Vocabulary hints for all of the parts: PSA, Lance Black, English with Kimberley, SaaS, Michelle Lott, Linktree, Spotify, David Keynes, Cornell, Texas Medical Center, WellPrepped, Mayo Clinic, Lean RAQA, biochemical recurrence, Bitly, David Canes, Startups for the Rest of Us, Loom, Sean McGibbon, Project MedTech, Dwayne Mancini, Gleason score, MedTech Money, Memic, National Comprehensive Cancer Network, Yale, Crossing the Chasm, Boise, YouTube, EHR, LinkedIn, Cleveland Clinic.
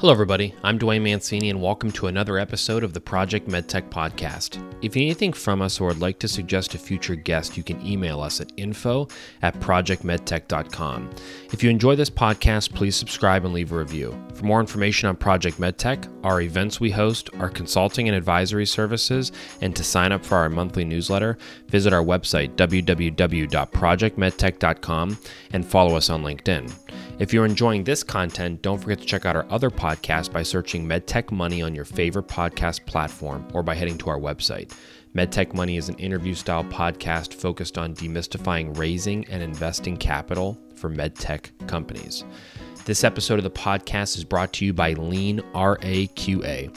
Hello everybody, I'm Dwayne Mancini and welcome to another episode of the Project MedTech podcast. If you need anything from us or would like to suggest a future guest, you can email us at info@projectmedtech.com. If you enjoy this podcast, please subscribe and leave a review. For more information on Project MedTech, our events we host, our consulting and advisory services, and to sign up for our monthly newsletter, visit our website www.projectmedtech.com and follow us on LinkedIn. If you're enjoying this content, don't forget to check out our other podcast by searching MedTech Money on your favorite podcast platform or by heading to our website. MedTech Money is an interview-style podcast focused on demystifying raising and investing capital for MedTech companies. This episode of the podcast is brought to you by Lean RAQA.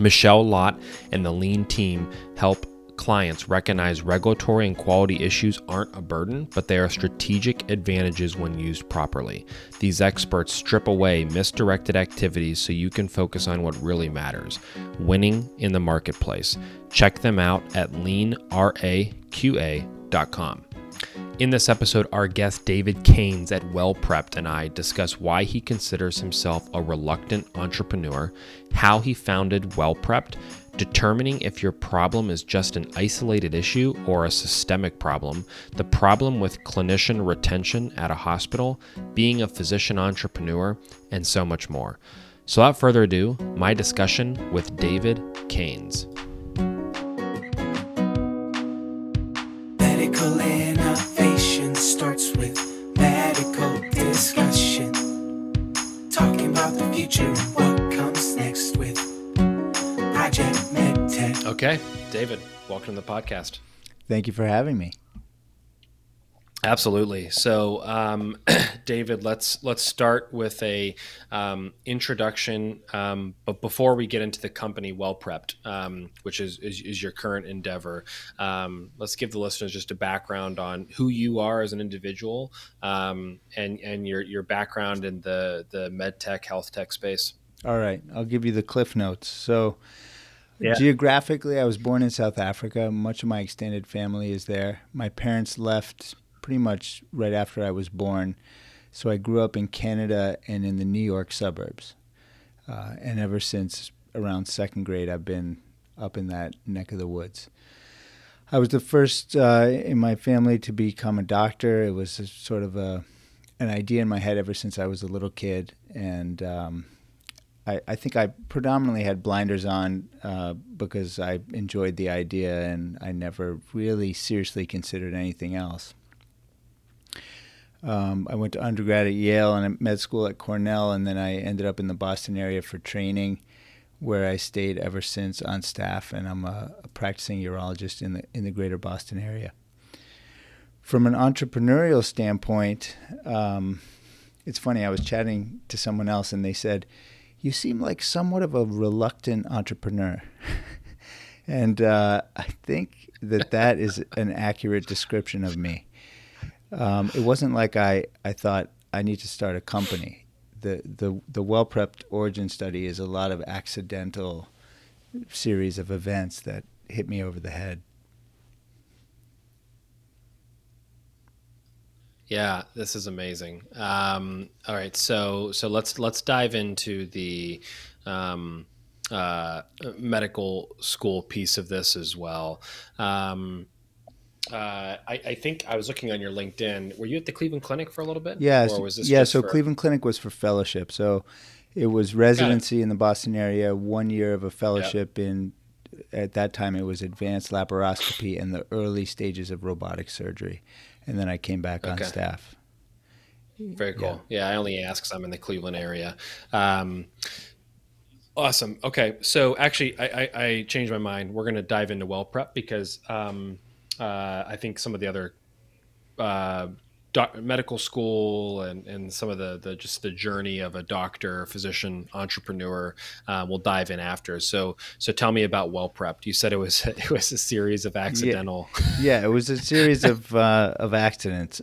Michelle Lott and the Lean team help clients recognize regulatory and quality issues aren't a burden, but they are strategic advantages when used properly. These experts strip away misdirected activities so you can focus on what really matters, winning in the marketplace. Check them out at leanraqa.com. In this episode, our guest David Canes at WellPrepped and I discuss why he considers himself a reluctant entrepreneur, how he founded WellPrepped, determining if your problem is just an isolated issue or a systemic problem, the problem with clinician retention at a hospital, being a physician entrepreneur, and so much more. So without further ado, my discussion with David Keynes. Medical innovation starts with medical discussion, talking about the future and what comes next with Project MedTech. Okay, David, welcome to the podcast. Thank you for having me. Absolutely. So, David, let's start with a introduction. But before we get into the company, WellPrepped, which is your current endeavor, let's give the listeners just a background on who you are as an individual and your background in the med tech, health tech space. All right, I'll give you the cliff notes. So, yeah. Geographically, I was born in South Africa. Much of my extended family is there. My parents left pretty much right after I was born. So I grew up in Canada and in the New York suburbs. And ever since around second grade, I've been up in that neck of the woods. I was the first in my family to become a doctor. It was sort of an idea in my head ever since I was a little kid. And I think I predominantly had blinders on because I enjoyed the idea and I never really seriously considered anything else. I went to undergrad at Yale and med school at Cornell, and then I ended up in the Boston area for training, where I stayed ever since on staff, and I'm a practicing urologist in the greater Boston area. From an entrepreneurial standpoint, it's funny, I was chatting to someone else and they said, "You seem like somewhat of a reluctant entrepreneur." And I think that is an accurate description of me. It wasn't like I thought I need to start a company. The WellPrepped origin study is a lot of accidental series of events that hit me over the head. Yeah, this is amazing. All right, so let's dive into the medical school piece of this as well. I think I was looking on your LinkedIn. Were you at the Cleveland Clinic for a little bit? Yes. Or was this Cleveland Clinic was for fellowship. So it was residency in the Boston area, 1 year of a fellowship in, at that time it was advanced laparoscopy and the early stages of robotic surgery. And then I came back on staff. Very cool. Yeah I only ask because I'm in the Cleveland area. Awesome. Okay. So actually, I changed my mind. We're going to dive into WellPrepped because I think some of the other medical school and some of the just the journey of a doctor, physician, entrepreneur, we'll dive in after. So tell me about WellPrepped. You said it was a series of accidental. Yeah, it was a series of accidents.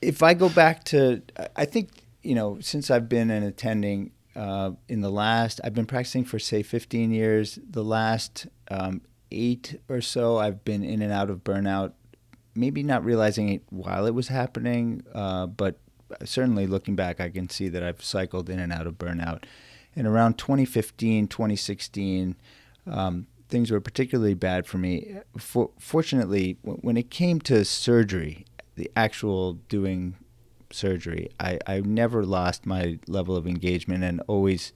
If I go back to, I think, since I've been an attending I've been practicing for say 15 years. The last 8 or so, I've been in and out of burnout. Maybe not realizing it while it was happening, but certainly looking back, I can see that I've cycled in and out of burnout. And around 2015, 2016, things were particularly bad for me. Fortunately, when it came to surgery, the actual doing surgery, I never lost my level of engagement, and always,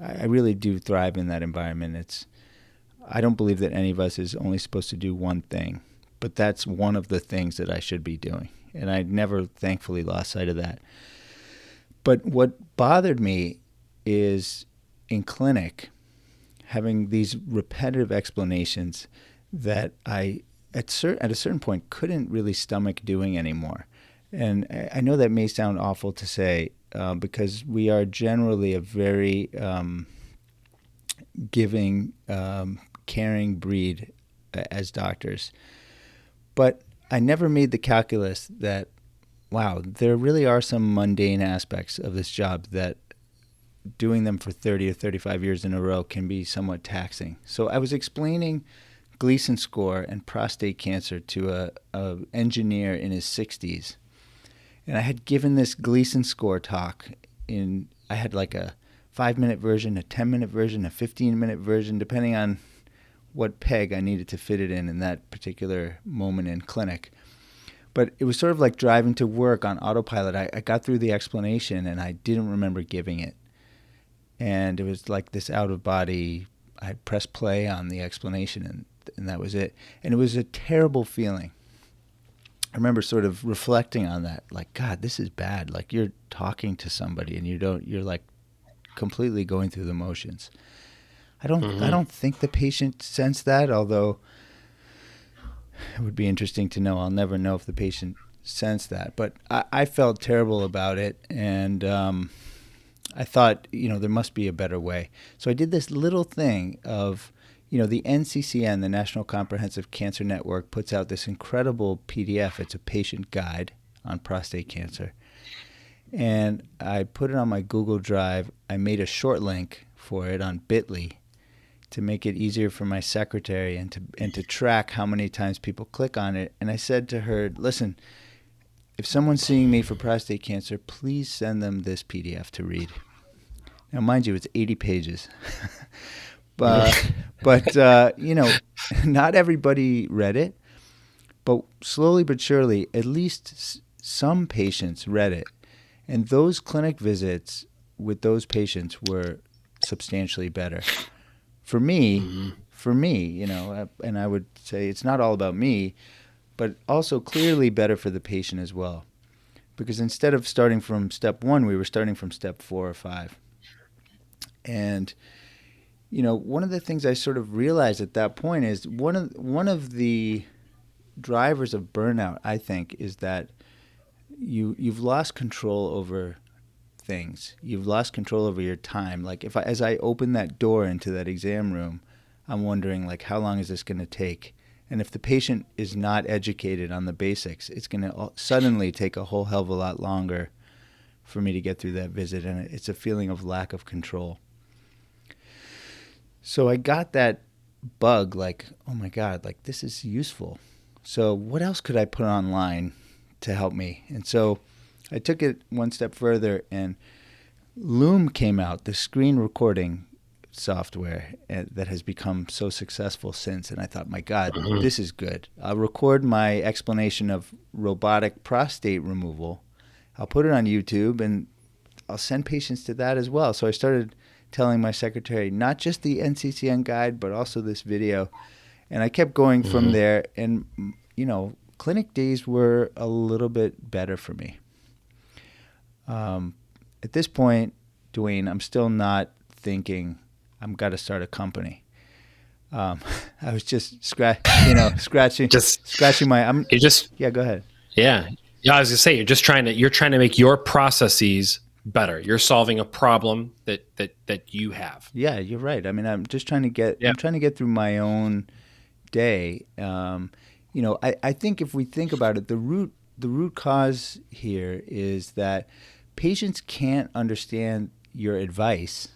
I really do thrive in that environment. I don't believe that any of us is only supposed to do one thing, but that's one of the things that I should be doing. And I never, thankfully, lost sight of that. But what bothered me is in clinic, having these repetitive explanations that I, at a certain point, couldn't really stomach doing anymore. And I know that may sound awful to say, because we are generally a very giving, caring breed as doctors. But I never made the calculus that, wow, there really are some mundane aspects of this job that doing them for 30 or 35 years in a row can be somewhat taxing. So I was explaining Gleason score and prostate cancer to a engineer in his 60s. And I had given this Gleason score talk in, I had like a 5-minute version, a 10-minute version, a 15-minute version, depending on what peg I needed to fit it in that particular moment in clinic. But it was sort of like driving to work on autopilot. I got through the explanation and I didn't remember giving it. And it was like this out of body, I pressed play on the explanation and that was it. And it was a terrible feeling. I remember sort of reflecting on that, like, God, this is bad. Like, you're talking to somebody and you're like completely going through the motions. I don't think the patient sensed that, although it would be interesting to know. I'll never know if the patient sensed that, but I felt terrible about it. And, I thought, there must be a better way. So I did this little thing of, the NCCN, the National Comprehensive Cancer Network, puts out this incredible PDF. It's a patient guide on prostate cancer. And I put it on my Google Drive. I made a short link for it on Bitly to make it easier for my secretary and to track how many times people click on it. And I said to her, listen, if someone's seeing me for prostate cancer, please send them this PDF to read. Now, mind you, it's 80 pages. but not everybody read it. But slowly but surely, at least some patients read it. And those clinic visits with those patients were substantially better. For me, and I would say it's not all about me, but also clearly better for the patient as well. Because instead of starting from step one, we were starting from step 4 or 5. And, one of the things I sort of realized at that point is one of the drivers of burnout, I think, is that you've lost control over things. You've lost control over your time. Like as I open that door into that exam room, I'm wondering, like, how long is this going to take? And if the patient is not educated on the basics, it's going to suddenly take a whole hell of a lot longer for me to get through that visit. And it's a feeling of lack of control. So I got that bug, like, oh my God, like, this is useful. So what else could I put online to help me? And so I took it one step further, and Loom came out, the screen recording software that has become so successful since. And I thought, my God, this is good. I'll record my explanation of robotic prostate removal. I'll put it on YouTube and I'll send patients to that as well. So I started telling my secretary, not just the NCCN guide, but also this video. And I kept going from there. And, clinic days were a little bit better for me. At this point, Dwayne, I'm still not thinking, I'm got to start a company. I was just scratching my. Go ahead. Yeah. I was gonna say you're trying to make your processes better. You're solving a problem that you have. Yeah, you're right. I mean, I'm just trying to get. Yeah. I'm trying to get through my own day. I think if we think about it, the root cause here is that patients can't understand your advice.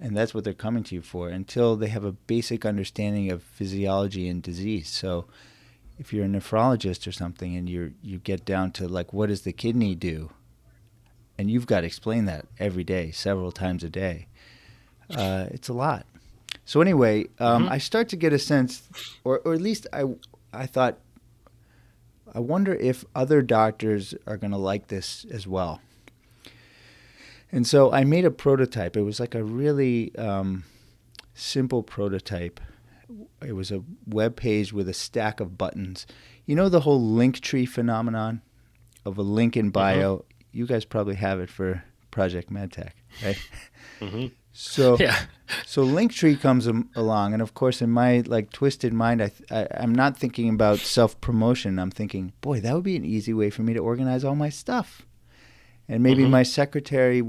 And that's what they're coming to you for until they have a basic understanding of physiology and disease. So if you're a nephrologist or something and you get down to like, what does the kidney do? And you've got to explain that every day, several times a day. It's a lot. So anyway, I start to get a sense, or at least I thought, I wonder if other doctors are going to like this as well. And so I made a prototype. It was like a really simple prototype. It was a web page with a stack of buttons. You know the whole Linktree phenomenon of a link in bio? Mm-hmm. You guys probably have it for Project MedTech, right? Mm-hmm. So, yeah. So Linktree comes along, and of course, in my like twisted mind, I'm not thinking about self-promotion. I'm thinking, boy, that would be an easy way for me to organize all my stuff, and maybe my secretary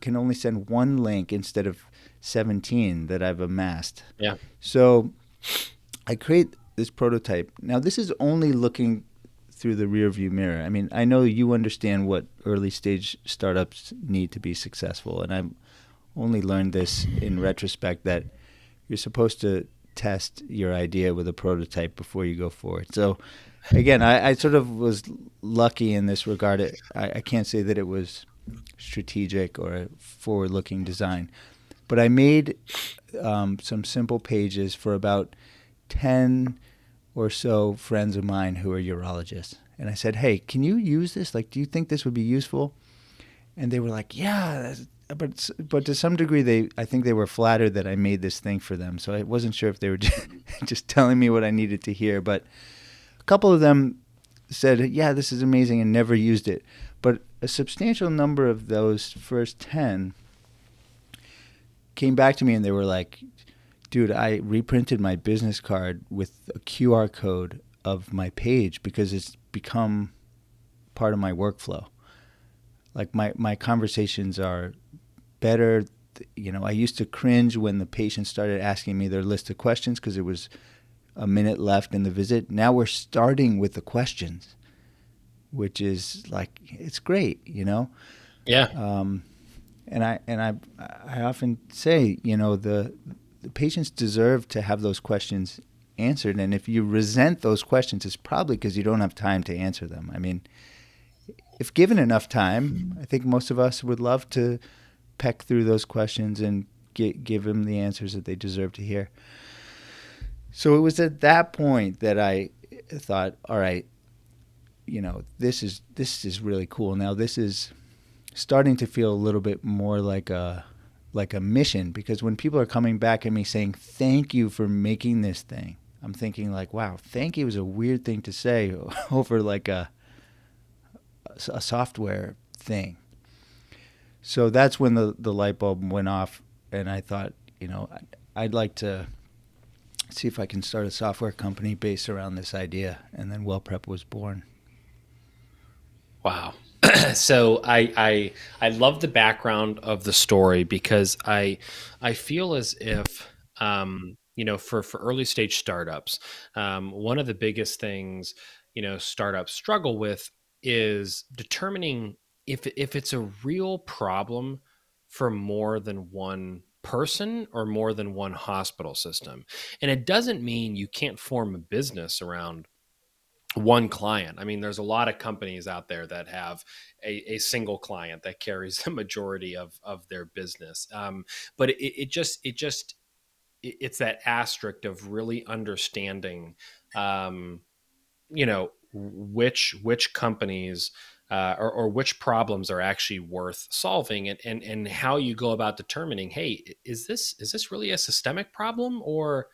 can only send one link instead of 17 that I've amassed. Yeah. So, I create this prototype. Now, this is only looking through the rearview mirror. I mean, I know you understand what early stage startups need to be successful, and I only learned this in retrospect, that you're supposed to test your idea with a prototype before you go forward. So again, I sort of was lucky in this regard. I can't say that it was strategic or a forward-looking design, but I made some simple pages for about 10 or so friends of mine who are urologists. And I said, hey, can you use this? Like, do you think this would be useful? And they were like, yeah, that's... But to some degree, I think they were flattered that I made this thing for them. So I wasn't sure if they were just telling me what I needed to hear. But a couple of them said, yeah, this is amazing, and never used it. But a substantial number of those first 10 came back to me, and they were like, dude, I reprinted my business card with a QR code of my page because it's become part of my workflow. Like my conversations are better. You know, I used to cringe when the patient started asking me their list of questions because it was a minute left in the visit. Now we're starting with the questions, which is like, it's great, you know? Yeah. And I often say, you know, the patients deserve to have those questions answered. And if you resent those questions, it's probably because you don't have time to answer them. I mean, if given enough time, I think most of us would love to peck through those questions and give them the answers that they deserve to hear. So it was at that point that I thought, all right, you know, this is really cool. Now this is starting to feel a little bit more like a mission, because when people are coming back at me saying, thank you for making this thing, I'm thinking like, wow, thank you is a weird thing to say over like a software thing. So that's when the light bulb went off, and I thought, you know, I'd like to see if I can start a software company based around this idea, and then WellPrep was born. Wow. So I love the background of the story, because I feel as if you know, for early stage startups, one of the biggest things, you know, startups struggle with is determining if it's a real problem for more than one person or more than one hospital system. And it doesn't mean you can't form a business around one client. I mean, there's a lot of companies out there that have a single client that carries the majority of their business. But it's that asterisk of really understanding, you know, which companies or which problems are actually worth solving, and how you go about determining, hey, is this really a systemic problem, or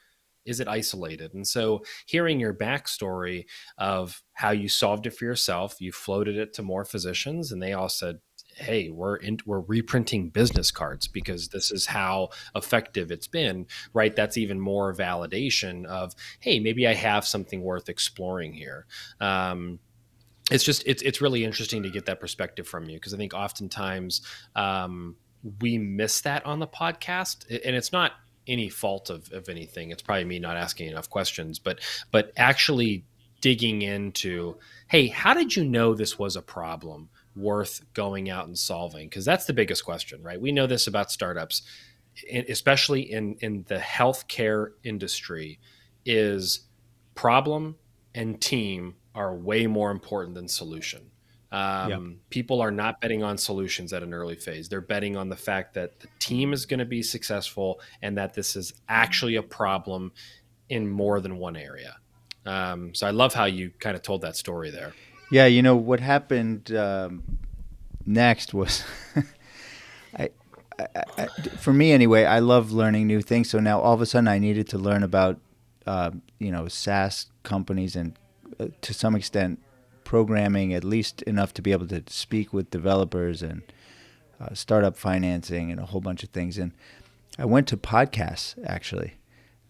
is it isolated? And so hearing your backstory of how you solved it for yourself, you floated it to more physicians, and they all said, hey, we're reprinting business cards because this is how effective it's been, right? That's even more validation of, hey, maybe I have something worth exploring here. It's really interesting to get that perspective from you, because I think oftentimes we miss that on the podcast, and it's not any fault of anything. It's probably me not asking enough questions, but actually digging into, hey, how did you know this was a problem worth going out and solving? Because that's the biggest question, right? We know this about startups, especially in the healthcare industry, is problem and team are way more important than solution. People are not betting on solutions at an early phase. They're betting on the fact that the team is going to be successful and that this is actually a problem in more than one area. So I love how you kind of told that story there. Yeah. You know, what happened next was I, for me anyway, I love learning new things. So now all of a sudden I needed to learn about, SaaS companies and to some extent, programming, at least enough to be able to speak with developers and startup financing and a whole bunch of things. And I went to podcasts, actually.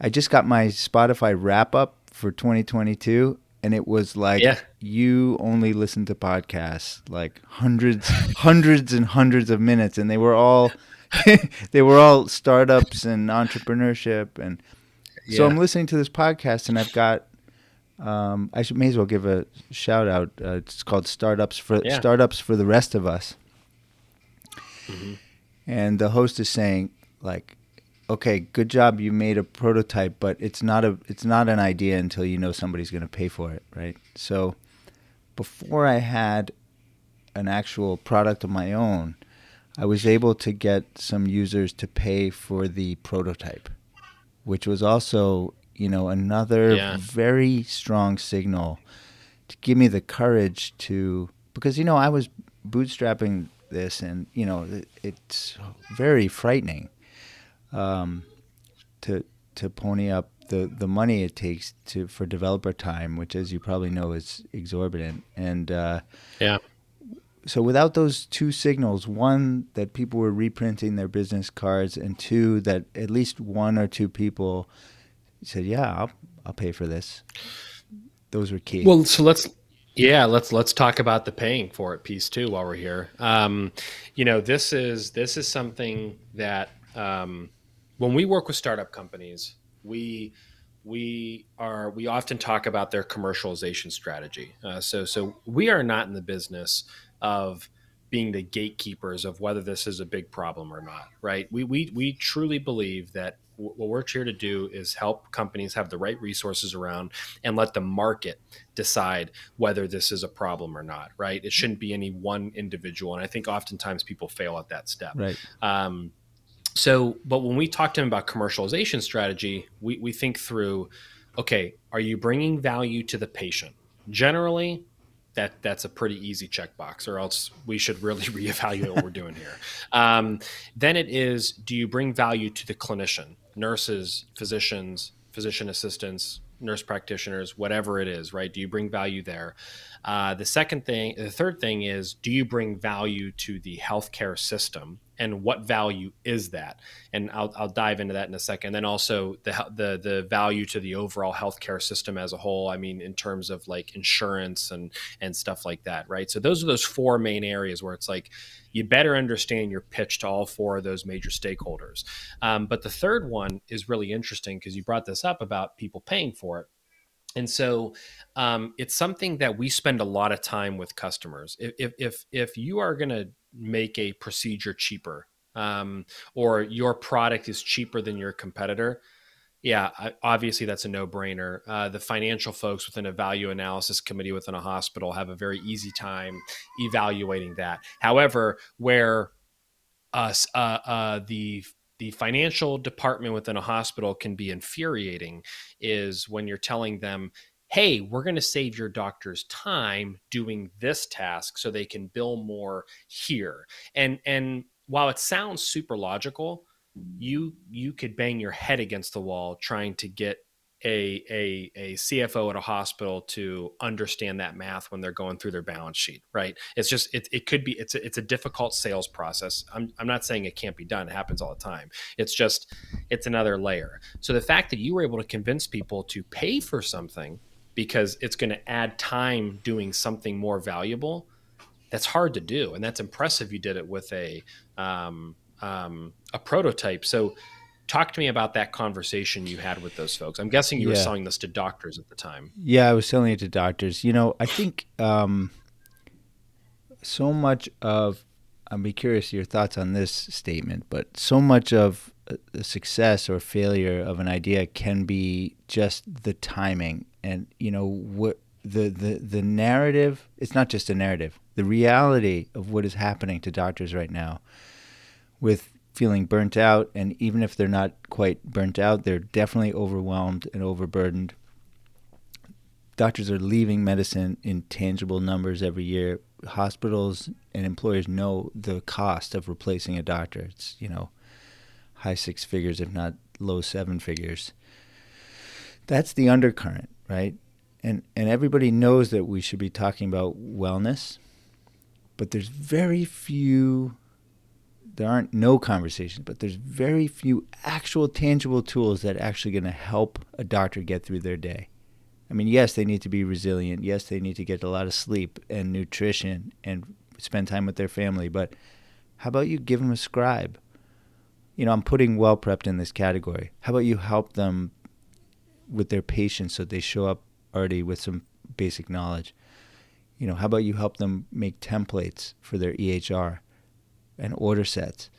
I just got my Spotify wrap up for 2022, and it was like, you only listen to podcasts, like hundreds and hundreds of minutes. And they were all, startups and entrepreneurship. And so I'm listening to this podcast and I've got, I should may as well give a shout out. It's called Startups for the Rest of Us. Mm-hmm. And the host is saying, like, okay, good job, you made a prototype, but it's not an idea until you know somebody's going to pay for it, right? So before I had an actual product of my own, I was able to get some users to pay for the prototype, which was also another very strong signal to give me the courage to, because, I was bootstrapping this and, it's very frightening to pony up the money it takes for developer time, which, as you probably know, is exorbitant. And so without those two signals, one, that people were reprinting their business cards, and two, that at least one or two people said, I'll pay for this. Those were key. Well, so let's talk about the paying for it piece too while we're here. This is something that when we work with startup companies, we often talk about their commercialization strategy. So we are not in the business of being the gatekeepers of whether this is a big problem or not, right? We truly believe that what we're here to do is help companies have the right resources around and let the market decide whether this is a problem or not, right? It shouldn't be any one individual. And I think oftentimes people fail at that step. Right. But when we talk to them about commercialization strategy, we think through, okay, are you bringing value to the patient? Generally, that's a pretty easy checkbox, or else we should really reevaluate what we're doing here. Then it is, do you bring value to the clinician, nurses, physicians, physician assistants, nurse practitioners, whatever it is, right? Do you bring value there? The third thing is, do you bring value to the healthcare system, and what value is that? And I'll dive into that in a second. Then also the value to the overall healthcare system as a whole. I mean, in terms of like insurance and stuff like that, right? So those are those four main areas where it's like, you better understand your pitch to all four of those major stakeholders. But the third one is really interesting because you brought this up about people paying for it. And so it's something that we spend a lot of time with customers. If you are going to make a procedure cheaper, or your product is cheaper than your competitor, obviously that's a no-brainer. The financial folks within a value analysis committee within a hospital have a very easy time evaluating that. However, where the financial department within a hospital can be infuriating is when you're telling them, hey, we're going to save your doctor's time doing this task so they can bill more here. And while it sounds super logical, you could bang your head against the wall trying to get a CFO at a hospital to understand that math when they're going through their balance sheet, right? It's just, it's a difficult sales process. I'm not saying it can't be done. It happens all the time. It's just, it's another layer. So the fact that you were able to convince people to pay for something because it's going to add time doing something more valuable, that's hard to do. And that's impressive. You did it with a prototype. So talk to me about that conversation you had with those folks. I'm guessing you were selling this to doctors at the time. Yeah, I was selling it to doctors. I think so much of, I'd be curious your thoughts on this statement, but so much of the success or failure of an idea can be just the timing and you know what the narrative. It's not just a narrative. The reality of what is happening to doctors right now, with feeling burnt out, and even if they're not quite burnt out, they're definitely overwhelmed and overburdened. Doctors are leaving medicine in tangible numbers every year. Hospitals and employers know the cost of replacing a doctor. It's, you know, high six figures, if not low seven figures. That's the undercurrent, right? And everybody knows that we should be talking about wellness, but there's very few, there aren't no conversations, but there's very few actual tangible tools that are actually going to help a doctor get through their day. I mean, yes, they need to be resilient. Yes, they need to get a lot of sleep and nutrition and spend time with their family. But how about you give them a scribe? You know, I'm putting WellPrepped in this category. How about you help them with their patients so they show up already with some basic knowledge? You know, how about you help them make templates for their EHR and order sets?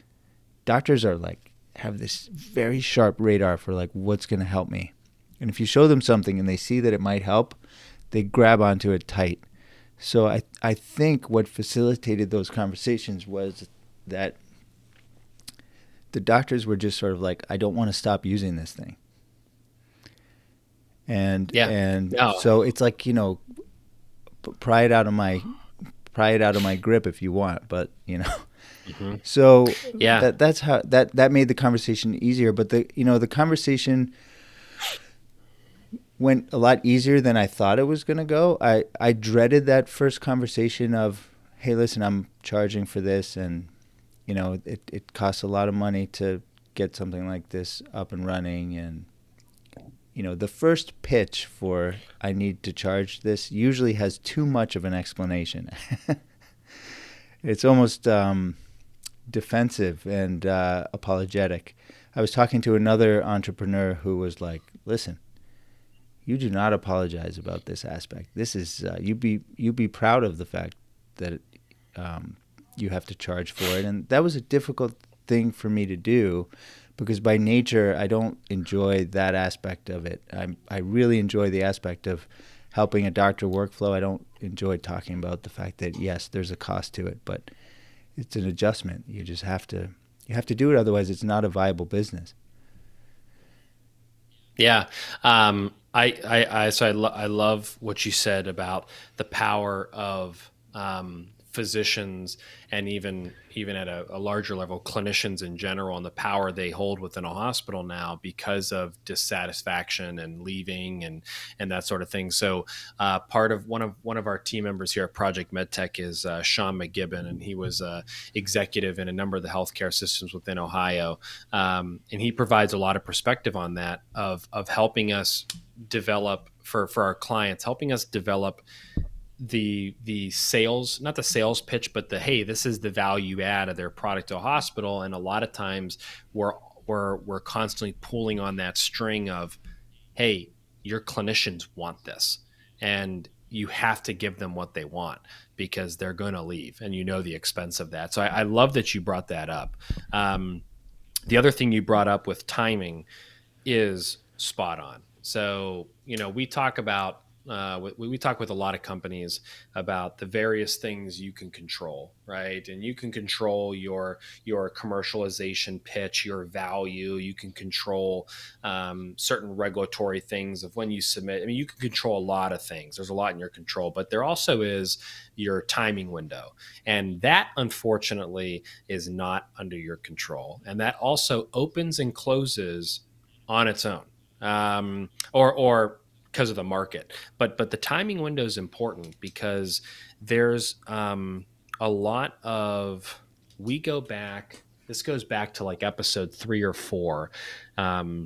Doctors are like, have this very sharp radar for like, what's going to help me? And if you show them something and they see that it might help, they grab onto it tight. So I think what facilitated those conversations was that the doctors were just sort of like, I don't want to stop using this thing. So it's like, you know, pry it out of my grip if you want, but you know. Mm-hmm. So yeah, that's how that made the conversation easier, but the conversation went a lot easier than I thought it was going to go. I dreaded that first conversation of, hey, listen, I'm charging for this, and you know, it costs a lot of money to get something like this up and running. And you know, the first pitch for I need to charge this usually has too much of an explanation. It's almost defensive and apologetic. I was talking to another entrepreneur who was like, listen, you do not apologize about this aspect. This is you'd be proud of the fact that you have to charge for it, and that was a difficult thing for me to do because by nature I don't enjoy that aspect of it. I really enjoy the aspect of helping a doctor workflow. I don't enjoy talking about the fact that yes, there's a cost to it, but it's an adjustment. You just have to do it, otherwise it's not a viable business. Yeah. I love what you said about the power of physicians and even at a larger level, clinicians in general, and the power they hold within a hospital now because of dissatisfaction and leaving and that sort of thing. So part of one of our team members here at Project MedTech is Sean McGibbon, and he was executive in a number of the healthcare systems within Ohio. And he provides a lot of perspective on that of helping us develop for our clients, helping us develop the sales, not the sales pitch, but the, hey, this is the value add of their product to a hospital. And a lot of times we're constantly pulling on that string of, hey, your clinicians want this and you have to give them what they want because they're going to leave, and you know the expense of that. So I love that you brought that up. The other thing you brought up with timing is spot on. So, you know, we talk about, we talk with a lot of companies about the various things you can control, right? And you can control your commercialization pitch, your value. You can control certain regulatory things of when you submit. I mean, you can control a lot of things. There's a lot in your control, but there also is your timing window. And that, unfortunately, is not under your control. And that also opens and closes on its own, or because of the market. But the timing window is important because there's a lot of, we go back, this goes back to like episode 3 or 4. I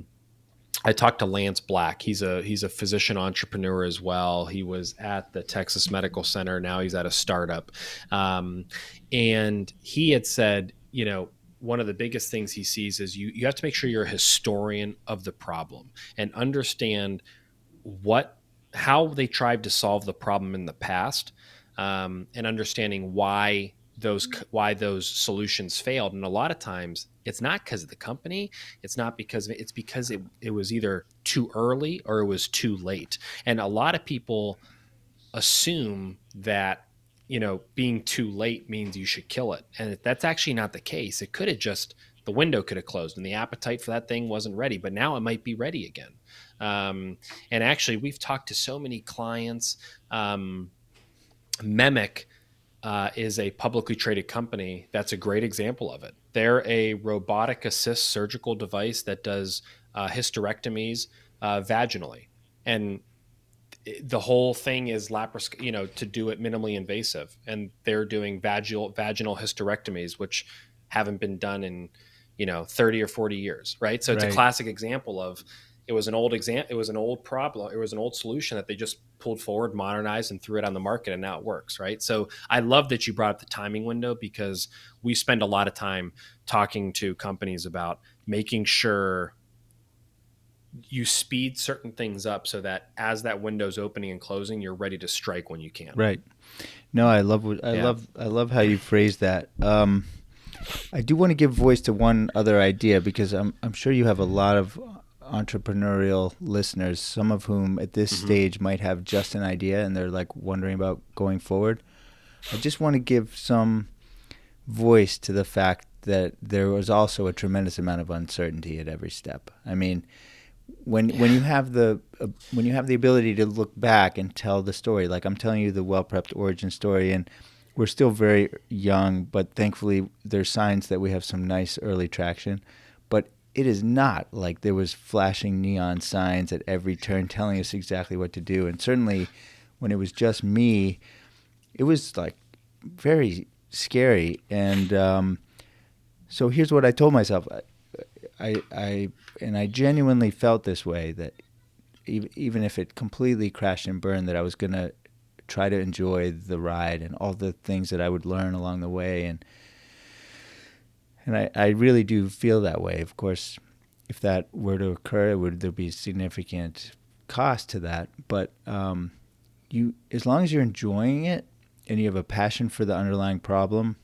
talked to Lance Black. He's a physician entrepreneur as well. He was at the Texas Medical Center. Now he's at a startup. And he had said, you know, one of the biggest things he sees is you have to make sure you're a historian of the problem and understand how they tried to solve the problem in the past, and understanding why why those solutions failed. And a lot of times it's not because of the company. It's not because of it. It's because it was either too early or it was too late. And a lot of people assume that, you know, being too late means you should kill it. And that's actually not the case. It could have just, the window could have closed and the appetite for that thing wasn't ready, but now it might be ready again. And actually we've talked to so many clients. Memic is a publicly traded company. That's a great example of it. They're a robotic assist surgical device that does hysterectomies vaginally. And the whole thing is to do it minimally invasive. And they're doing vaginal hysterectomies, which haven't been done in, 30 or 40 years, right? So it's a classic example of, it was an old solution that they just pulled forward, modernized, and threw it on the market, and now it works, right? So I love that you brought up the timing window, because we spend a lot of time talking to companies about making sure you speed certain things up so that as that window's opening and closing, you're ready to strike when you can. Right. No, I love how you phrased that. I do want to give voice to one other idea, because I'm sure you have a lot of entrepreneurial listeners, some of whom at this stage might have just an idea and they're like wondering about going forward. I just want to give some voice to the fact that there was also a tremendous amount of uncertainty at every step. I mean, when you have the ability to look back and tell the story, like I'm telling you the WellPrepped origin story, and we're still very young, but thankfully there's signs that we have some nice early traction. But it is not like there was flashing neon signs at every turn telling us exactly what to do. And certainly when it was just me, it was like very scary. And so here's what I told myself. I genuinely felt this way, that even if it completely crashed and burned, that I was going to try to enjoy the ride and all the things that I would learn along the way. And I really do feel that way. Of course, if that were to occur, there would be significant cost to that. But as long as you're enjoying it and you have a passion for the underlying problem,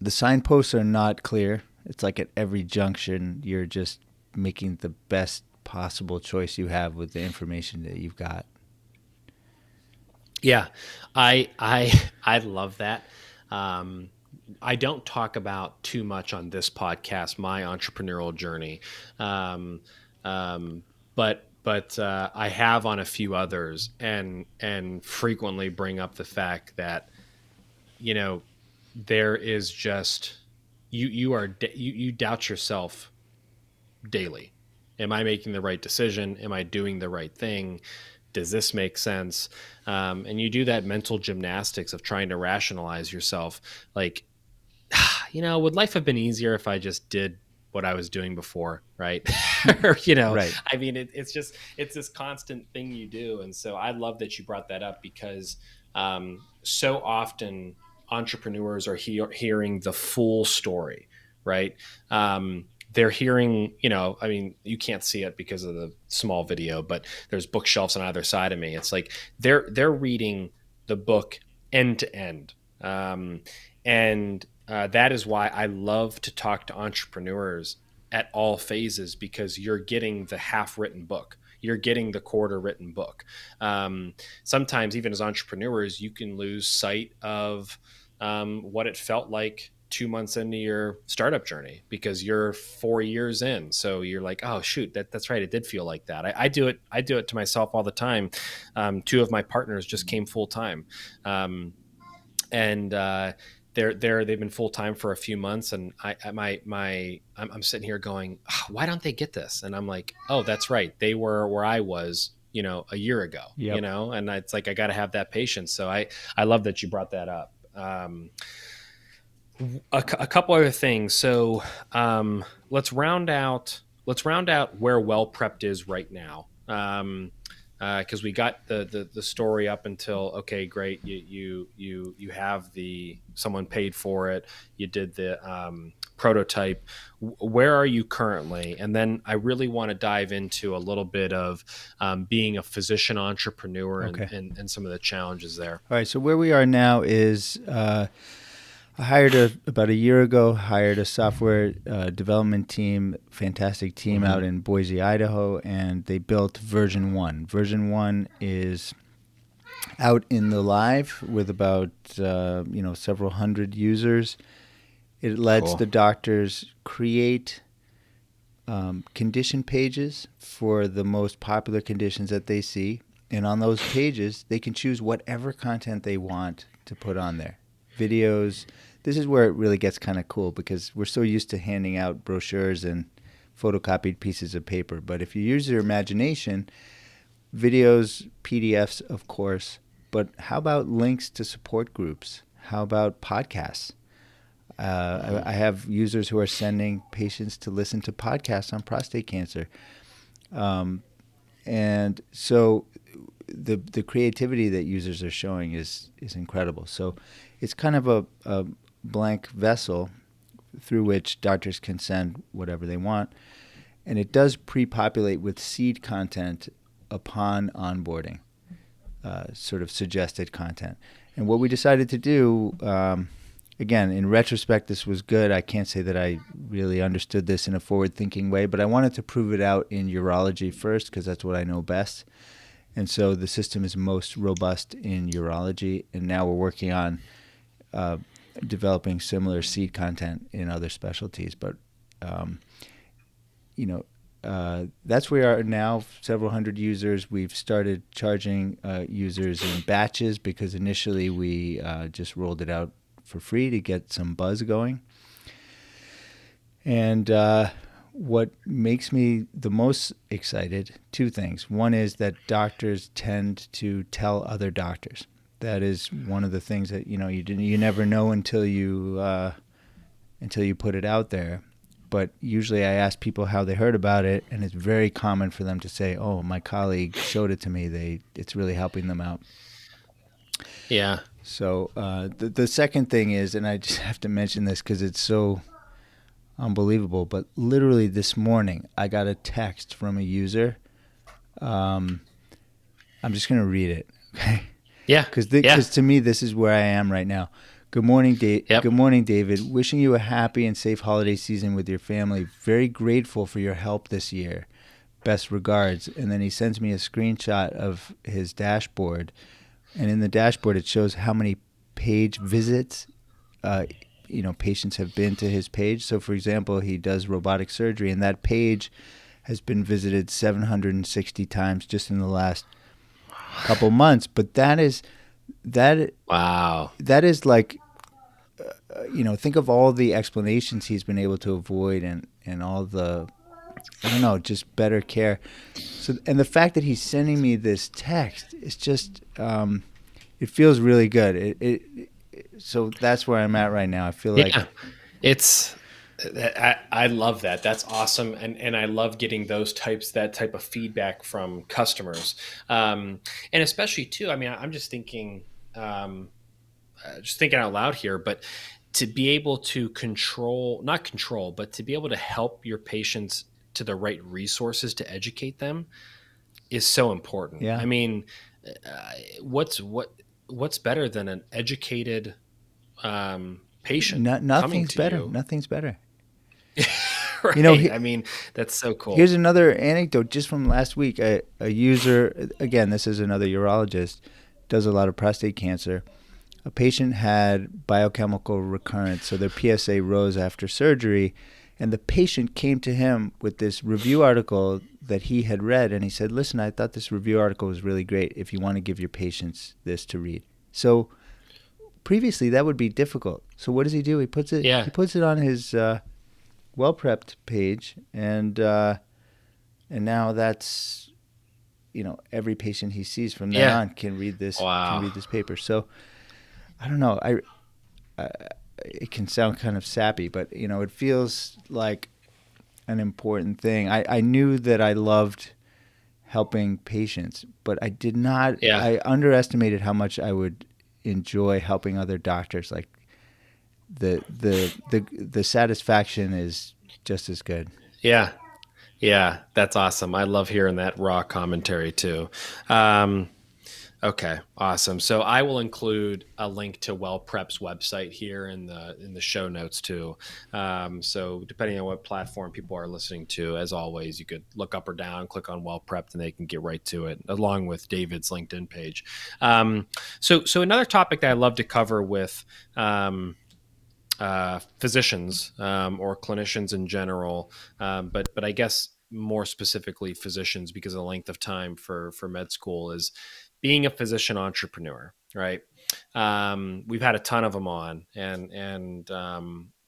the signposts are not clear. It's like at every junction, you're just making the best possible choice you have with the information that you've got. Yeah, I love that. I don't talk about too much on this podcast my entrepreneurial journey, but I have on a few others, and frequently bring up the fact that there is just you doubt yourself daily. Am I making the right decision? Am I doing the right thing? Does this make sense? And you do that mental gymnastics of trying to rationalize yourself, like, would life have been easier if I just did what I was doing before? Right. Right. I mean, it's this constant thing you do. And so I love that you brought that up, because so often entrepreneurs are hearing the full story, right? They're hearing, you can't see it because of the small video, but there's bookshelves on either side of me. It's like they're reading the book end to end. And that is why I love to talk to entrepreneurs at all phases, because you're getting the half written book. You're getting the quarter written book. Sometimes even as entrepreneurs, you can lose sight of what it felt like 2 months into your startup journey, because you're 4 years in. So you're like, oh shoot, that's right. It did feel like that. I do it to myself all the time. Two of my partners just came full time. They've been full time for a few months, and I'm sitting here going, why don't they get this? And I'm like, oh, that's right. They were where I was, a year ago, yep. And it's like, I got to have that patience. So I love that you brought that up. A couple other things. So let's round out where WellPrepped is right now, because we got the story up until, okay, great, you have someone paid for it, you did the prototype. Where are you currently? And then I really want to dive into a little bit of being a physician entrepreneur and some of the challenges there. All right, so where we are now is I hired about a year ago, hired a software development team, fantastic team out in Boise, Idaho, and they built version 1. Version 1 is out in the live with about, several hundred users. It lets the doctors create condition pages for the most popular conditions that they see. And on those pages, they can choose whatever content they want to put on there. Videos. This is where it really gets kind of cool because we're so used to handing out brochures and photocopied pieces of paper. But if you use your imagination, videos, PDFs, of course, but how about links to support groups? How about podcasts? I have users who are sending patients to listen to podcasts on prostate cancer. And so the creativity that users are showing is incredible. So it's kind of a blank vessel through which doctors can send whatever they want. And it does pre-populate with seed content upon onboarding, sort of suggested content. And what we decided to do, again, in retrospect, this was good. I can't say that I really understood this in a forward-thinking way, but I wanted to prove it out in urology first because that's what I know best. And so the system is most robust in urology, and now we're working on developing similar seed content in other specialties. But, that's where we are now, several hundred users. We've started charging users in batches because initially we just rolled it out for free to get some buzz going. And what makes me the most excited, two things. One is that doctors tend to tell other doctors. That is one of the things that, you never know until you put it out there. But usually I ask people how they heard about it, and it's very common for them to say, oh, my colleague showed it to me. It's really helping them out. Yeah. So the second thing is, and I just have to mention this because it's so unbelievable, but literally this morning I got a text from a user. I'm just going to read it, okay? Yeah. Because to me this is where I am right now. Good morning, David. Yep. Good morning, David. Wishing you a happy and safe holiday season with your family. Very grateful for your help this year. Best regards. And then he sends me a screenshot of his dashboard. And in the dashboard, it shows how many page visits, patients have been to his page. So, for example, he does robotic surgery, and that page has been visited 760 times just in the last couple months. But wow. That is like, think of all the explanations he's been able to avoid, and all the, just better care. So, and the fact that he's sending me this text is just, it feels really good. So that's where I'm at right now. I feel like I love that. That's awesome. And I love getting that type of feedback from customers. And especially too, I'm just thinking, out loud here, but to be able to to be able to help your patients to the right resources to educate them is so important. Yeah. What's better than an educated patient? Nothing's better. Nothing's better. Right. That's so cool. Here's another anecdote just from last week. A user, again, this is another urologist, does a lot of prostate cancer. A patient had biochemical recurrence, so their PSA rose after surgery. And the patient came to him with this review article that he had read, and he said, listen, I thought this review article was really great if you want to give your patients this to read. So previously that would be difficult. So what does he do? He puts it on his WellPrepped page, and now that's, every patient he sees from then on can read this paper. So I don't know. It can sound kind of sappy, but it feels like an important thing. I knew that I loved helping patients, but I did not. Yeah. I underestimated how much I would enjoy helping other doctors. Like the satisfaction is just as good. Yeah, yeah, that's awesome. I love hearing that raw commentary too. Okay, awesome. So I will include a link to WellPrepped's website here in the show notes too. So depending on what platform people are listening to, as always, you could look up or down, click on WellPrepped, and they can get right to it, along with David's LinkedIn page. So another topic that I love to cover with physicians or clinicians in general, but I guess more specifically physicians because of the length of time for med school is being a physician entrepreneur, right? We've had a ton of them on, and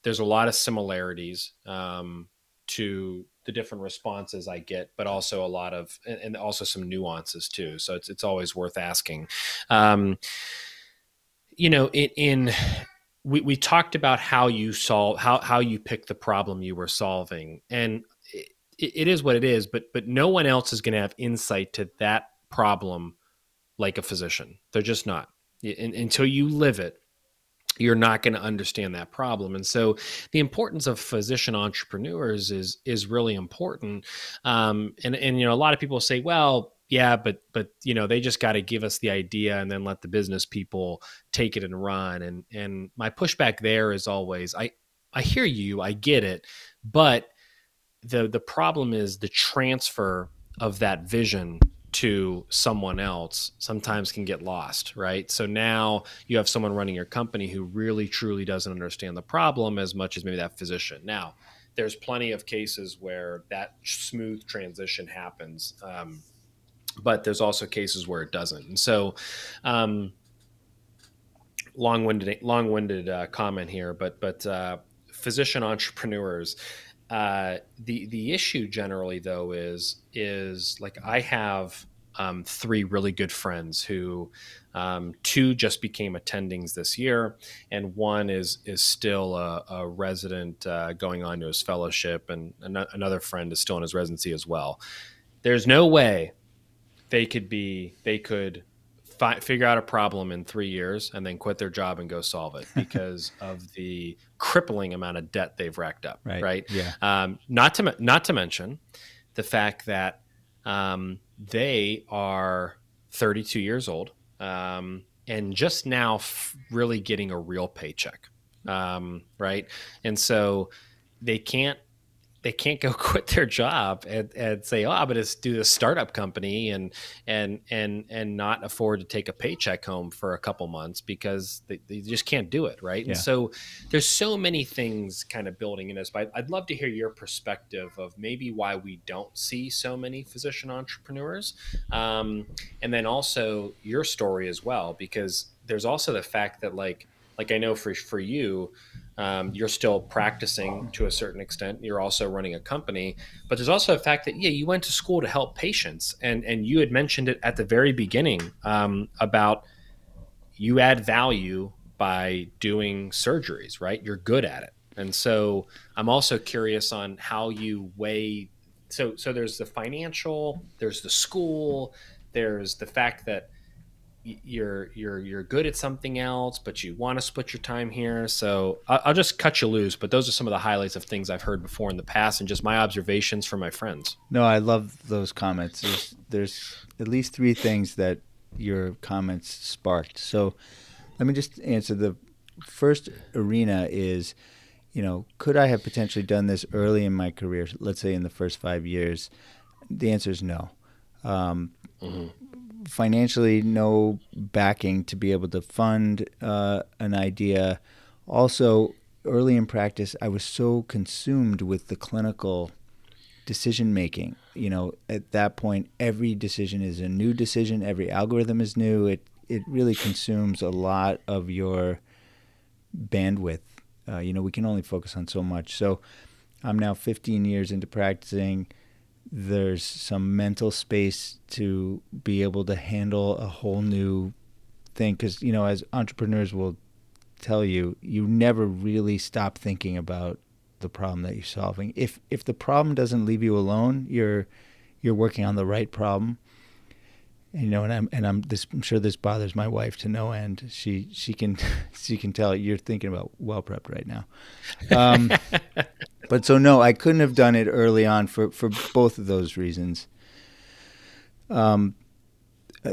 there's a lot of similarities to the different responses I get, but also a lot of, and also some nuances too. So it's always worth asking. We talked about how you pick the problem you were solving, and it is what it is, but no one else is going to have insight to that problem like a physician. They're just not. Until you live it, you're not going to understand that problem. And so the importance of physician entrepreneurs is really important. And a lot of people say, well, yeah, but they just got to give us the idea and then let the business people take it and run. And my pushback there is always, I hear you, I get it, but the problem is the transfer of that vision to someone else sometimes can get lost, right? So now you have someone running your company who really truly doesn't understand the problem as much as maybe that physician. Now, there's plenty of cases where that smooth transition happens, but there's also cases where it doesn't. And so long-winded comment here, but physician entrepreneurs, the issue generally though is like I have three really good friends who two just became attendings this year, and one is still a resident going on to his fellowship, and another friend is still in his residency as well. There's no way they could figure out a problem in 3 years and then quit their job and go solve it because of the crippling amount of debt they've racked up. Right? Yeah. Not to mention the fact that they are 32 years old and just now really getting a real paycheck. Right. And so they can't go quit their job and say, oh, I'm going to do this startup company and not afford to take a paycheck home for a couple months because they just can't do it. Right. Yeah. And so there's so many things kind of building in this, but I'd love to hear your perspective of maybe why we don't see so many physician entrepreneurs. And then also your story as well, because there's also the fact that like I know for you, you're still practicing to a certain extent. You're also running a company, but there's also the fact that, yeah, you went to school to help patients. And you had mentioned it at the very beginning about you add value by doing surgeries, right? You're good at it. And so I'm also curious on how you weigh. So there's the financial, there's the school, there's the fact that you're good at something else, but you want to split your time here. So I'll just cut you loose, but those are some of the highlights of things I've heard before in the past and just my observations from my friends. No, I love those comments. There's at least three things that your comments sparked. So let me just answer. The first arena is, could I have potentially done this early in my career? Let's say in the first 5 years, the answer is no. Financially, no backing to be able to fund an idea. Also, early in practice, I was so consumed with the clinical decision making. At that point, every decision is a new decision. Every algorithm is new. It really consumes a lot of your bandwidth. We can only focus on so much. So I'm now 15 years into practicing. There's some mental space to be able to handle a whole new thing. Because, as entrepreneurs will tell you, you never really stop thinking about the problem that you're solving. If the problem doesn't leave you alone, you're working on the right problem. I'm sure this bothers my wife to no end. She can tell you're thinking about WellPrepped right now. But so no, I couldn't have done it early on for both of those reasons.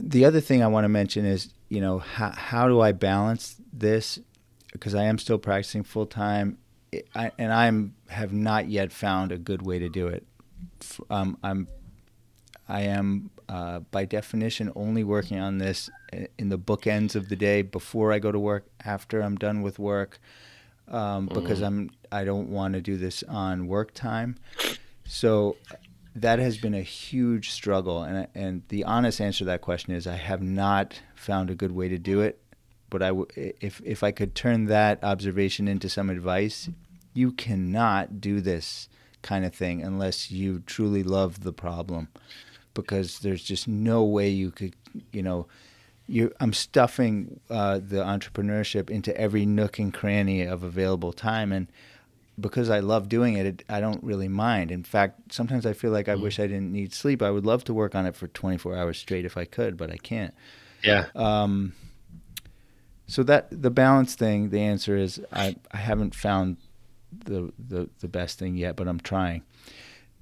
The other thing I want to mention is, you know, how do I balance this? Because I am still practicing full time, and I have not yet found a good way to do it. I am by definition only working on this in the bookends of the day, before I go to work, after I'm done with work, because I don't want to do this on work time. So that has been a huge struggle, and the honest answer to that question is I have not found a good way to do it. But if I could turn that observation into some advice, you cannot do this kind of thing unless you truly love the problem, because there's just no way you could, you know, I'm stuffing the entrepreneurship into every nook and cranny of available time, and because I love doing it, I don't really mind. In fact, sometimes I feel like I wish I didn't need sleep. I would love to work on it for 24 hours straight if I could, but I can't. Yeah. So that the balance thing, the answer is I haven't found the best thing yet, but I'm trying.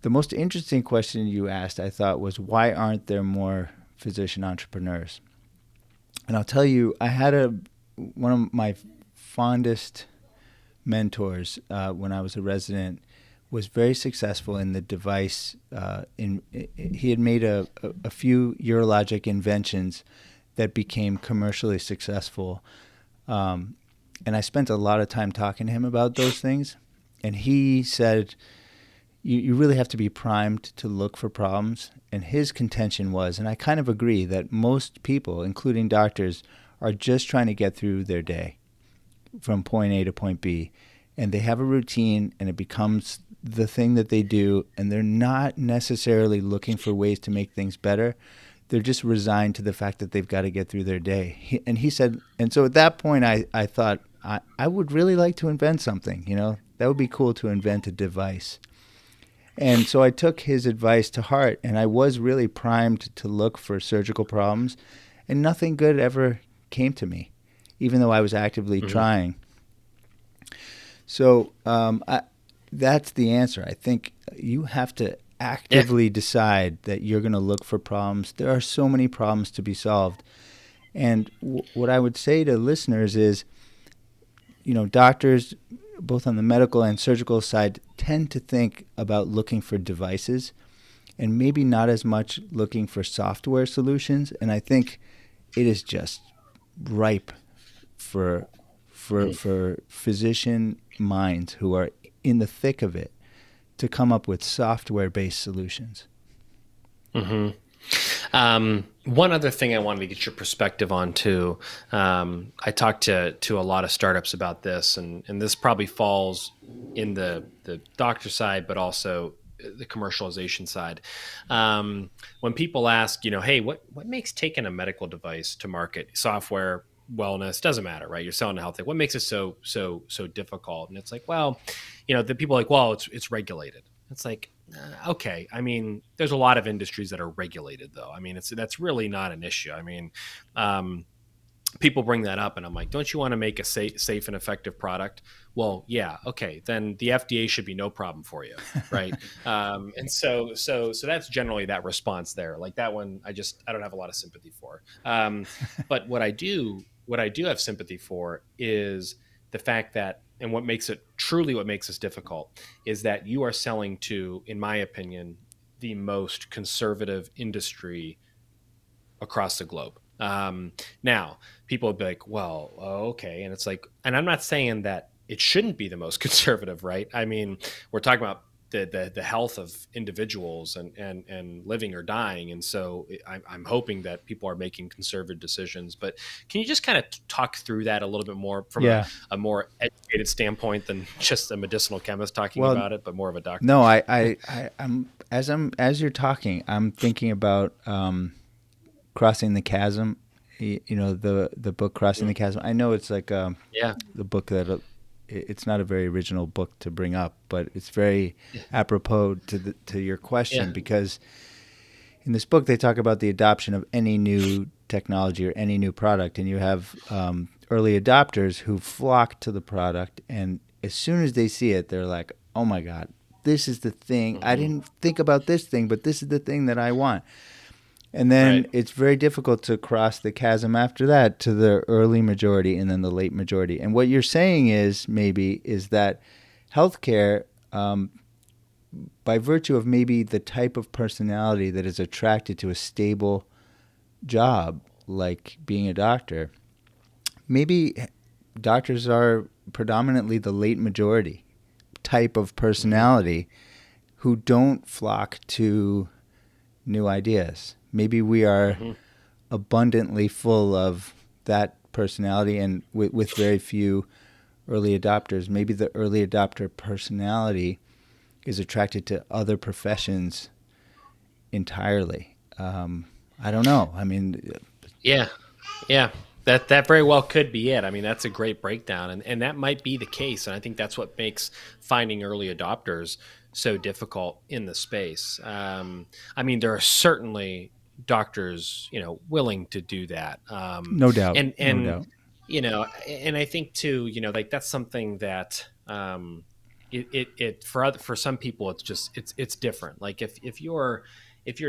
The most interesting question you asked, I thought, was why aren't there more physician entrepreneurs? And I'll tell you, I had one of my fondest mentors when I was a resident was very successful in the device. He had made a few urologic inventions that became commercially successful. And I spent a lot of time talking to him about those things. And he said, you really have to be primed to look for problems. And his contention was, and I kind of agree, that most people, including doctors, are just trying to get through their day from point A to point B. And they have a routine, and it becomes the thing that they do. And they're not necessarily looking for ways to make things better. They're just resigned to the fact that they've got to get through their day. He said, and so at that point, I thought, I would really like to invent something, you know? That would be cool, to invent a device. And so I took his advice to heart, and I was really primed to look for surgical problems, and nothing good ever came to me, even though I was actively trying. So that's the answer. I think you have to actively decide that you're going to look for problems. There are so many problems to be solved. And what I would say to listeners is, you know, doctors, both on the medical and surgical side, tend to think about looking for devices and maybe not as much looking for software solutions. And I think it is just ripe for physician minds who are in the thick of it to come up with software-based solutions. Mm-hmm. One other thing I wanted to get your perspective on too. I talked to a lot of startups about this, and this probably falls in the doctor side, but also the commercialization side. When people ask, you know, hey, what makes taking a medical device to market, software, wellness, doesn't matter, right? You're selling a health thing. What makes it so difficult? And it's like, well, you know, the people are like, well, it's regulated. It's like, okay. I mean, there's a lot of industries that are regulated, though. I mean, that's really not an issue. I mean, people bring that up, and I'm like, don't you want to make a safe and effective product? Well, yeah, okay. Then the FDA should be no problem for you, right? And so that's generally that response there. Like that one, I don't have a lot of sympathy for. But what I do have sympathy for is the fact that, and what makes this difficult is that you are selling to, in my opinion, the most conservative industry across the globe. Now, people would be like, well, okay. And it's like, and I'm not saying that it shouldn't be the most conservative, right? I mean, we're talking about the health of individuals and living or dying. And so I'm hoping that people are making conservative decisions, but can you just kind of talk through that a little bit more from a more educated standpoint than just a medicinal chemist talking about it, but more of a doctor? No, I'm as you're talking, I'm thinking about, Crossing the Chasm, you know, the book Crossing the Chasm. I know it's like, the book that, it's not a very original book to bring up, but it's very apropos to your question, because in this book they talk about the adoption of any new technology or any new product, and you have early adopters who flock to the product, and as soon as they see it, they're like, oh my God, this is the thing. I didn't think about this thing, but this is the thing that I want. And then it's very difficult to cross the chasm after that to the early majority and then the late majority. And what you're saying is maybe is that healthcare, by virtue of maybe the type of personality that is attracted to a stable job, like being a doctor, maybe doctors are predominantly the late majority type of personality who don't flock to new ideas. Maybe we are abundantly full of that personality and with very few early adopters. Maybe the early adopter personality is attracted to other professions entirely. I don't know. I mean... Yeah. That very well could be it. I mean, that's a great breakdown. And that might be the case. And I think that's what makes finding early adopters so difficult in the space. I mean, there are certainly doctors, willing to do that. No doubt. And no doubt. And I think too, like that's something that for some people, it's just, it's different. Like if you're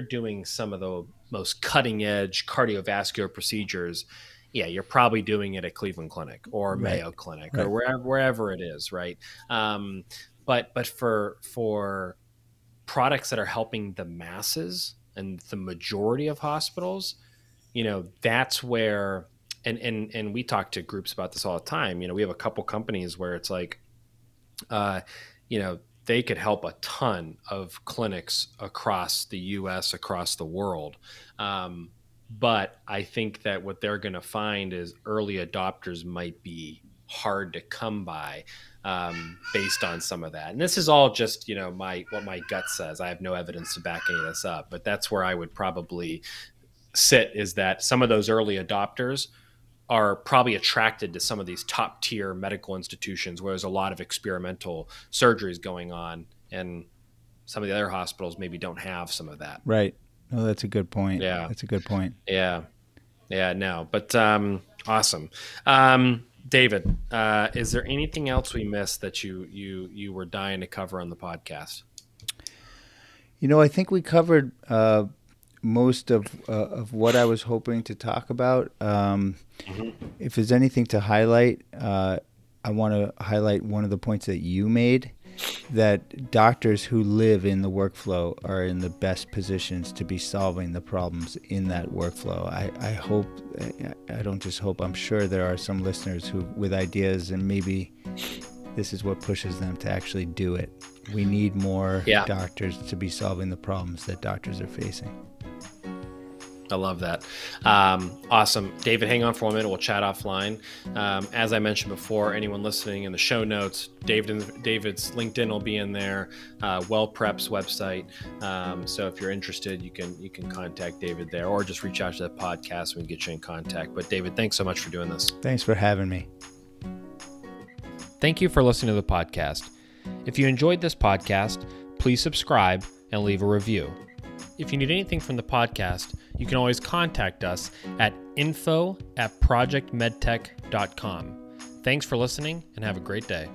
doing some of the most cutting edge cardiovascular procedures, yeah, you're probably doing it at Cleveland Clinic or Mayo Clinic or wherever it is, right? But for products that are helping the masses and the majority of hospitals, that's where and we talk to groups about this all the time. We have a couple companies where it's like, they could help a ton of clinics across the U.S., across the world. But I think that what they're going to find is early adopters might be hard to come by based on some of that. And this is all just, what my gut says. I have no evidence to back any of this up, but that's where I would probably sit, is that some of those early adopters are probably attracted to some of these top tier medical institutions where there's a lot of experimental surgeries going on, and some of the other hospitals maybe don't have some of that. Right. Oh, that's a good point. Yeah. That's a good point. Yeah. Yeah, no, but awesome. David, is there anything else we missed that you were dying to cover on the podcast? I think we covered most of what I was hoping to talk about. If there's anything to highlight, I want to highlight one of the points that you made, that doctors who live in the workflow are in the best positions to be solving the problems in that workflow. I'm sure there are some listeners who with ideas, and maybe this is what pushes them to actually do it. We need more doctors to be solving the problems that doctors are facing. I love that. Awesome. David, hang on for 1 minute. We'll chat offline. As I mentioned before, anyone listening, in the show notes, David's LinkedIn will be in there, WellPrepped's website. So if you're interested, you can contact David there, or just reach out to the podcast. We can get you in contact. But David, thanks so much for doing this. Thanks for having me. Thank you for listening to the podcast. If you enjoyed this podcast, please subscribe and leave a review. If you need anything from the podcast, you can always contact us at info@projectmedtech.com. Thanks for listening and have a great day.